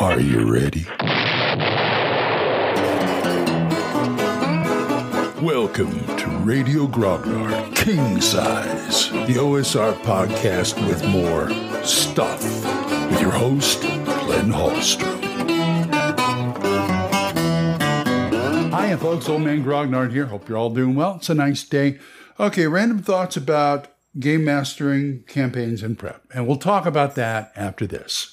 Are you ready? Welcome to Radio Grognard King Size, the OSR podcast with more stuff, with your host, Glenn Hallstrom. Hiya folks, Old Man Grognard here. Hope you're all doing well. It's a nice day. Okay, random thoughts about game mastering, campaigns, and prep. And we'll talk about that after this.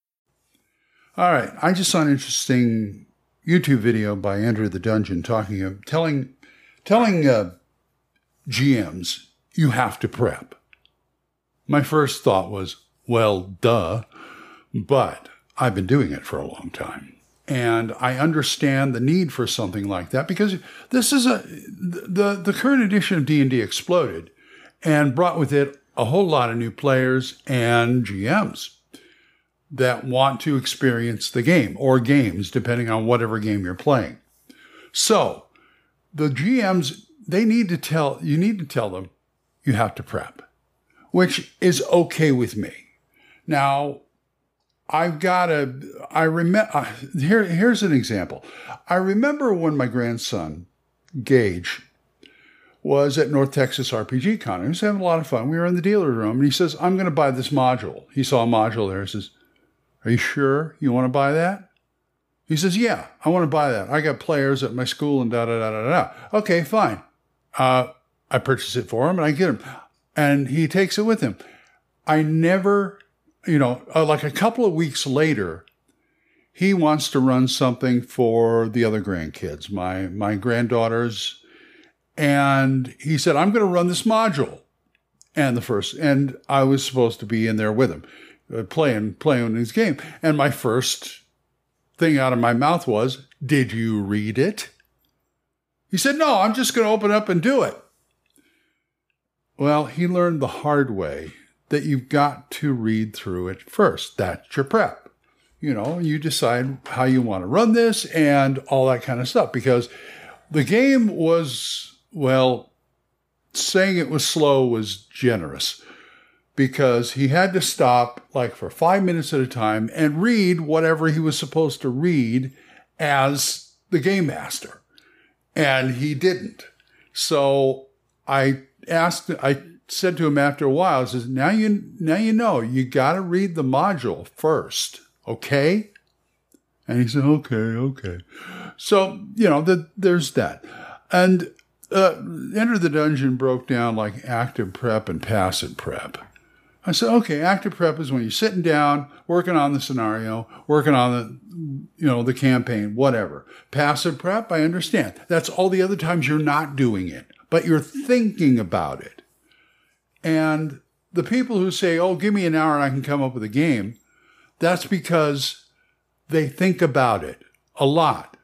All right, I just saw an interesting YouTube video by Andrew the Dungeon telling GMs you have to prep. My first thought was, well, duh, but I've been doing it for a long time, and I understand the need for something like that because this is the current edition of D&D exploded and brought with it a whole lot of new players and GMs that want to experience the game or games, depending on whatever game you're playing. So the GMs, you need to tell them you have to prep, which is okay with me. Now here's an example. I remember when my grandson, Gage, was at North Texas RPG Con. He was having a lot of fun. We were in the dealer room and he says, I'm going to buy this module. He saw a module there. He says, are you sure you want to buy that? He says, yeah, I want to buy that. I got players at my school and da-da-da-da-da. Okay, fine. I purchase it for him and I get him. And he takes it with him. I never, like a couple of weeks later, he wants to run something for the other grandkids, my granddaughters. And he said, I'm going to run this module. And I was supposed to be in there with him, playing his game. And my first thing out of my mouth was, did you read it? He said, no, I'm just going to open up and do it. Well, he learned the hard way that you've got to read through it first. That's your prep. You decide how you want to run this and all that kind of stuff. Because the game was, well, saying it was slow was generous, because he had to stop like for 5 minutes at a time and read whatever he was supposed to read as the game master. And he didn't. So I said to him after a while, I says, now, you got to read the module first. Okay. And he said, okay. So, there's that. And Enter the Dungeon broke down like active prep and passive prep. I said, okay, active prep is when you're sitting down, working on the scenario, working on the campaign, whatever. Passive prep, I understand. That's all the other times you're not doing it, but you're thinking about it. And the people who say, oh, give me an hour and I can come up with a game, that's because they think about it a lot.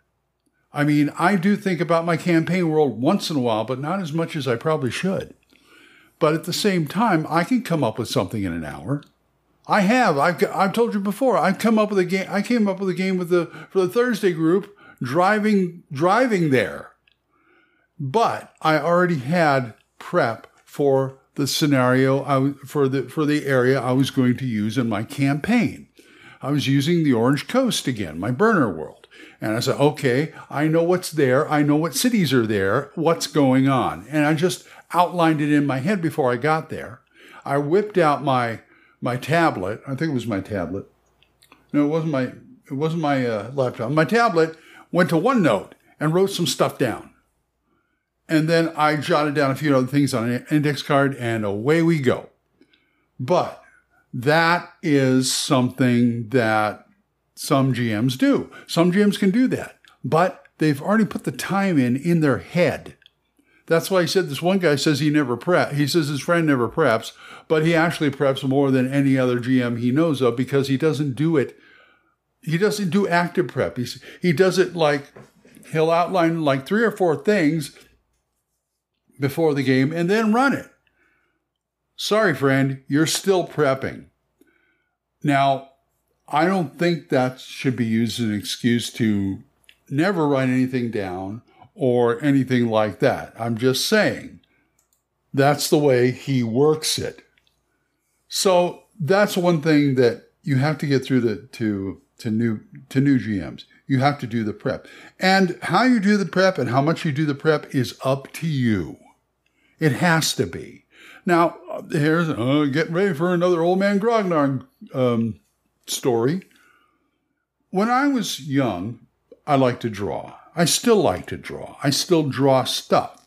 I mean, I do think about my campaign world once in a while, but not as much as I probably should. But at the same time, I can come up with something in an hour. I have. I've told you before. I've come up with a game. I came up with a game for the Thursday group driving there. But I already had prep for the scenario for the area I was going to use in my campaign. I was using the Orange Coast again, my burner world. And I said, okay, I know what's there. I know what cities are there, what's going on. And I just outlined it in my head before I got there. I whipped out my tablet. I think it was my tablet. No, it wasn't my laptop. My tablet, went to OneNote and wrote some stuff down. And then I jotted down a few other things on an index card and away we go. But that is something that some GMs do. Some GMs can do that, but they've already put the time in their head. That's why he said this one guy says he never preps. He says his friend never preps, but he actually preps more than any other GM he knows of because he doesn't do it. he doesn't do active prep. He does it like he'll outline like 3 or 4 things before the game and then run it. Sorry, friend, you're still prepping. Now, I don't think that should be used as an excuse to never write anything down or anything like that. I'm just saying that's the way he works it. So that's one thing that you have to get through to new GMs. You have to do the prep. And how you do the prep and how much you do the prep is up to you. It has to be. Now, here's get ready for another old man Grognard story. When I was young, I liked to draw. I still like to draw. I still draw stuff.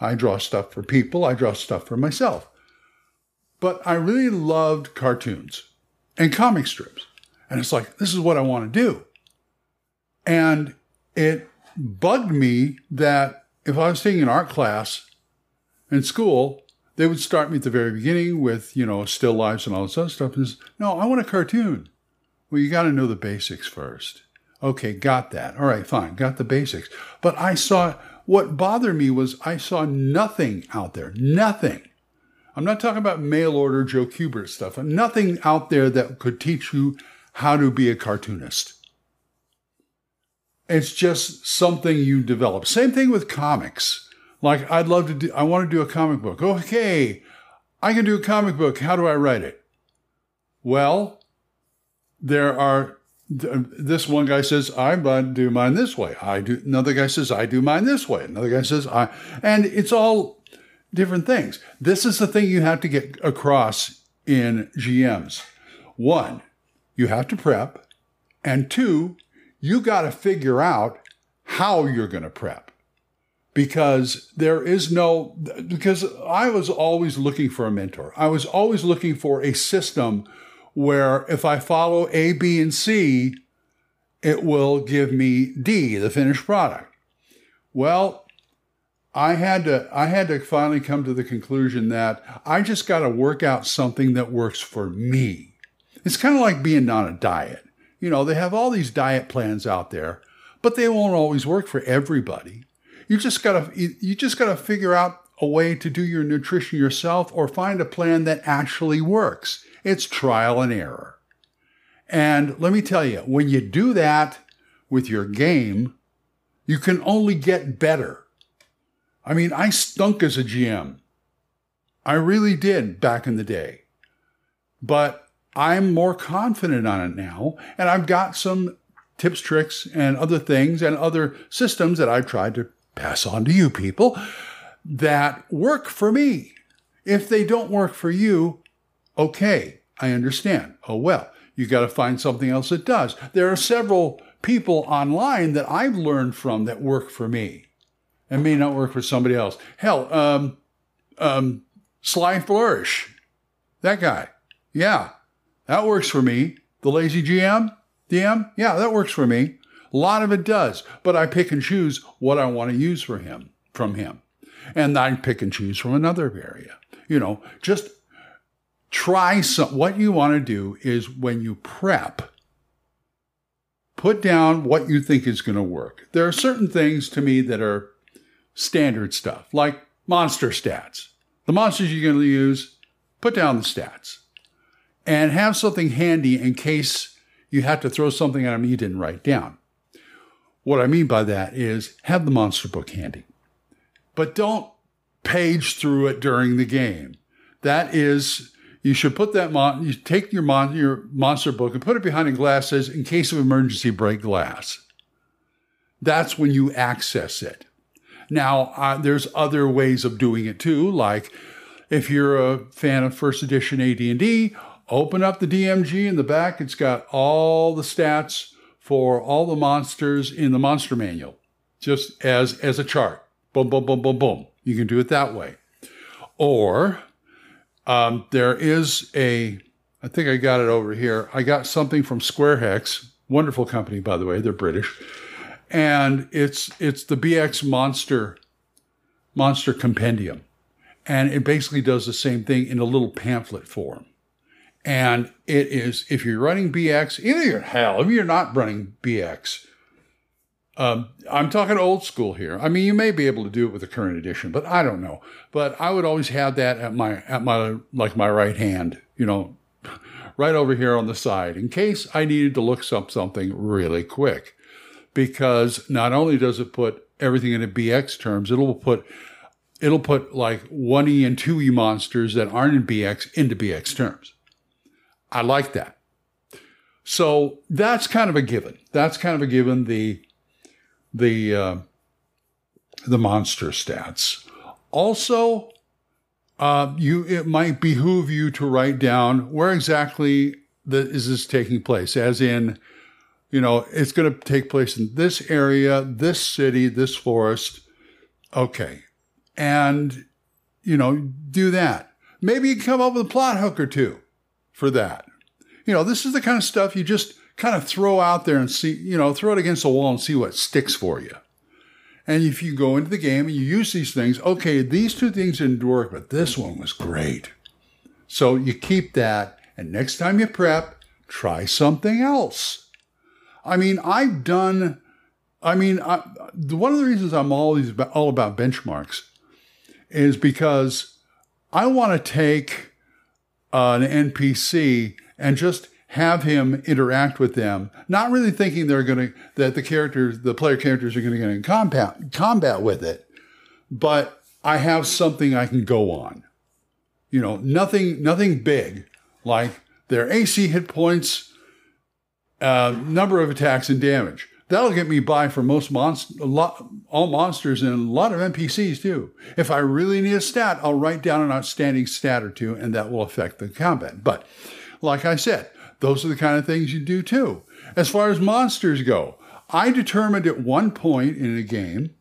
I draw stuff for people. I draw stuff for myself. But I really loved cartoons and comic strips. And it's like, this is what I want to do. And it bugged me that if I was taking an art class in school, they would start me at the very beginning with, still lives and all this other stuff. And no, I want a cartoon. Well, you got to know the basics first. Okay, got that. All right, fine. Got the basics. But what bothered me was I saw nothing out there. Nothing. I'm not talking about mail order Joe Kubert stuff. Nothing out there that could teach you how to be a cartoonist. It's just something you develop. Same thing with comics. Like, I want to do a comic book. Okay, I can do a comic book. How do I write it? Well, this one guy says, I do mine this way. Another guy says, I do mine this way. Another guy says, and it's all different things. This is the thing you have to get across in GMs. 1, you have to prep. And 2, you got to figure out how you're going to prep, because because I was always looking for a mentor. I was always looking for a system where if I follow A, B, and C, it will give me D, the finished product. Well, I had to finally come to the conclusion that I just got to work out something that works for me. It's kind of like being on a diet. They have all these diet plans out there, but they won't always work for everybody. You just gotta figure out a way to do your nutrition yourself or find a plan that actually works. It's trial and error. And let me tell you, when you do that with your game, you can only get better. I mean, I stunk as a GM. I really did back in the day. But I'm more confident on it now, and I've got some tips, tricks, and other things and other systems that I've tried to pass on to you people that work for me. If they don't work for you, okay, I understand. Oh, well, you got to find something else that does. There are several people online that I've learned from that work for me and may not work for somebody else. Hell, Sly Flourish, that guy, yeah. That works for me. The Lazy DM, yeah, that works for me. A lot of it does, but I pick and choose what I want to use from him. And I pick and choose from another area. Just try some. What you want to do is when you prep, put down what you think is going to work. There are certain things to me that are standard stuff, like monster stats. The monsters you're going to use, put down the stats. And have something handy in case you have to throw something at them you didn't write down. What I mean by that is have the monster book handy. But don't page through it during the game. That is, you should put that you take your monster book and put it behind a glass that says, in case of emergency, break glass. That's when you access it. Now, there's other ways of doing it too, like if you're a fan of first edition AD&D, open up the DMG in the back. It's got all the stats for all the monsters in the monster manual, just as a chart. Boom, boom, boom, boom, boom. You can do it that way. Or there is I think I got it over here. I got something from Square Hex. Wonderful company, by the way. They're British. And it's the BX Monster Compendium. And it basically does the same thing in a little pamphlet form. And it is, if you're running BX, if you're not running BX, I'm talking old school here. I mean, you may be able to do it with the current edition, but I don't know. But I would always have that at my right hand, you know, right over here on the side, in case I needed to look up something really quick. Because not only does it put everything into BX terms, it'll put like 1E and 2E monsters that aren't in BX into BX terms. I like that. So that's kind of a given. The monster stats. Also, it might behoove you to write down where exactly is this taking place, as in, you know, it's going to take place in this area, this city, this forest. Okay. And, you know, do that. Maybe you can come up with a plot hook or two for that. You know, this is the kind of stuff you just kind of throw out there and see, you know, throw it against the wall and see what sticks for you. And if you go into the game and you use these things, okay, these two things didn't work, but this one was great. So you keep that, and next time you prep, try something else. I mean, one of the reasons I'm always all about benchmarks is because I want to take an NPC and just have him interact with them, not really thinking the player characters are going to get in combat with it, but I have something I can go on. You know, nothing big, like their AC hit points, number of attacks and damage. That'll get me by for most all monsters and a lot of NPCs too. If I really need a stat, I'll write down an outstanding stat or two, and that will affect the combat. But like I said, those are the kind of things you do too. As far as monsters go, I determined at one point in a game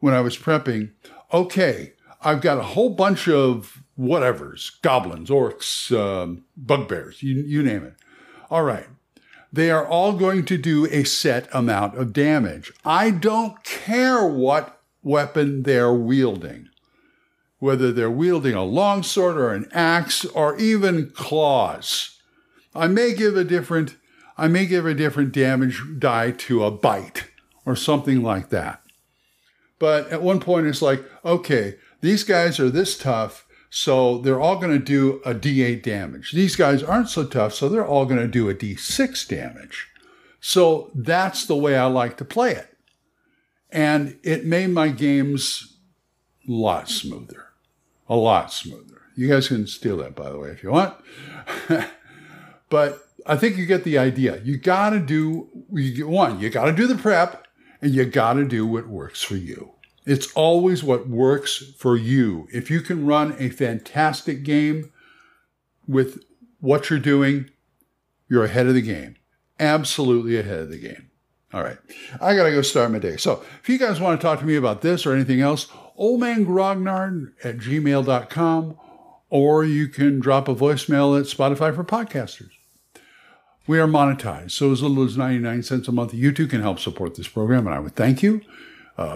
when I was prepping, okay, I've got a whole bunch of whatevers, goblins, orcs, bugbears, you name it. All right. They are all going to do a set amount of damage. I don't care what weapon they're wielding, whether they're wielding a longsword or an axe or even claws. I may give a different damage die to a bite or something like that. But at one point it's like, okay, these guys are this tough, so they're all going to do a D8 damage. These guys aren't so tough, so they're all going to do a D6 damage. So that's the way I like to play it. And it made my games a lot smoother. You guys can steal that, by the way, if you want. But I think you get the idea. You got to do the prep, and you got to do what works for you. It's always what works for you. If you can run a fantastic game with what you're doing, you're ahead of the game. Absolutely ahead of the game. All right. I got to go start my day. So if you guys want to talk to me about this or anything else, oldmangrognard@gmail.com. Or you can drop a voicemail at Spotify for podcasters. We are monetized, so as little as 99 cents a month, you too can help support this program, and I would thank you.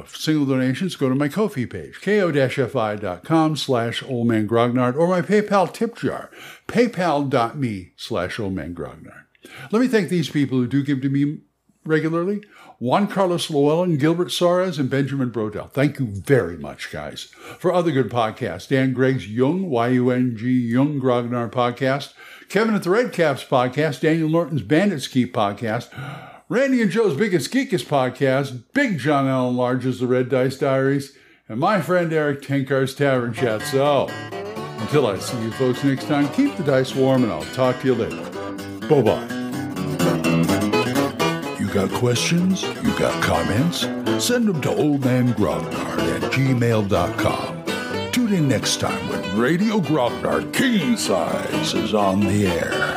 Single donations, go to my Ko-fi page, ko-fi.com/oldmangrognard, or my PayPal tip jar, paypal.me/oldmangrognard. Let me thank these people who do give to me regularly: Juan Carlos Llewellyn, Gilbert Suarez, and Benjamin Brodel. Thank you very much, guys. For other good podcasts, Dan Gregg's Jung, Y-U-N-G, Jung grognard podcast, Kevin at the Red Caps Podcast, Daniel Norton's Bandit Ski Podcast, Randy and Joe's Biggest Geekest Podcast, Big John Allen Large's The Red Dice Diaries, and my friend Eric Tinkar's Tavern Chat. So, until I see you folks next time, keep the dice warm, and I'll talk to you later. Bye-bye. Got questions? You got comments? Send them to oldmangrognard@gmail.com. Tune in next time when Radio Grognard King Size is on the air.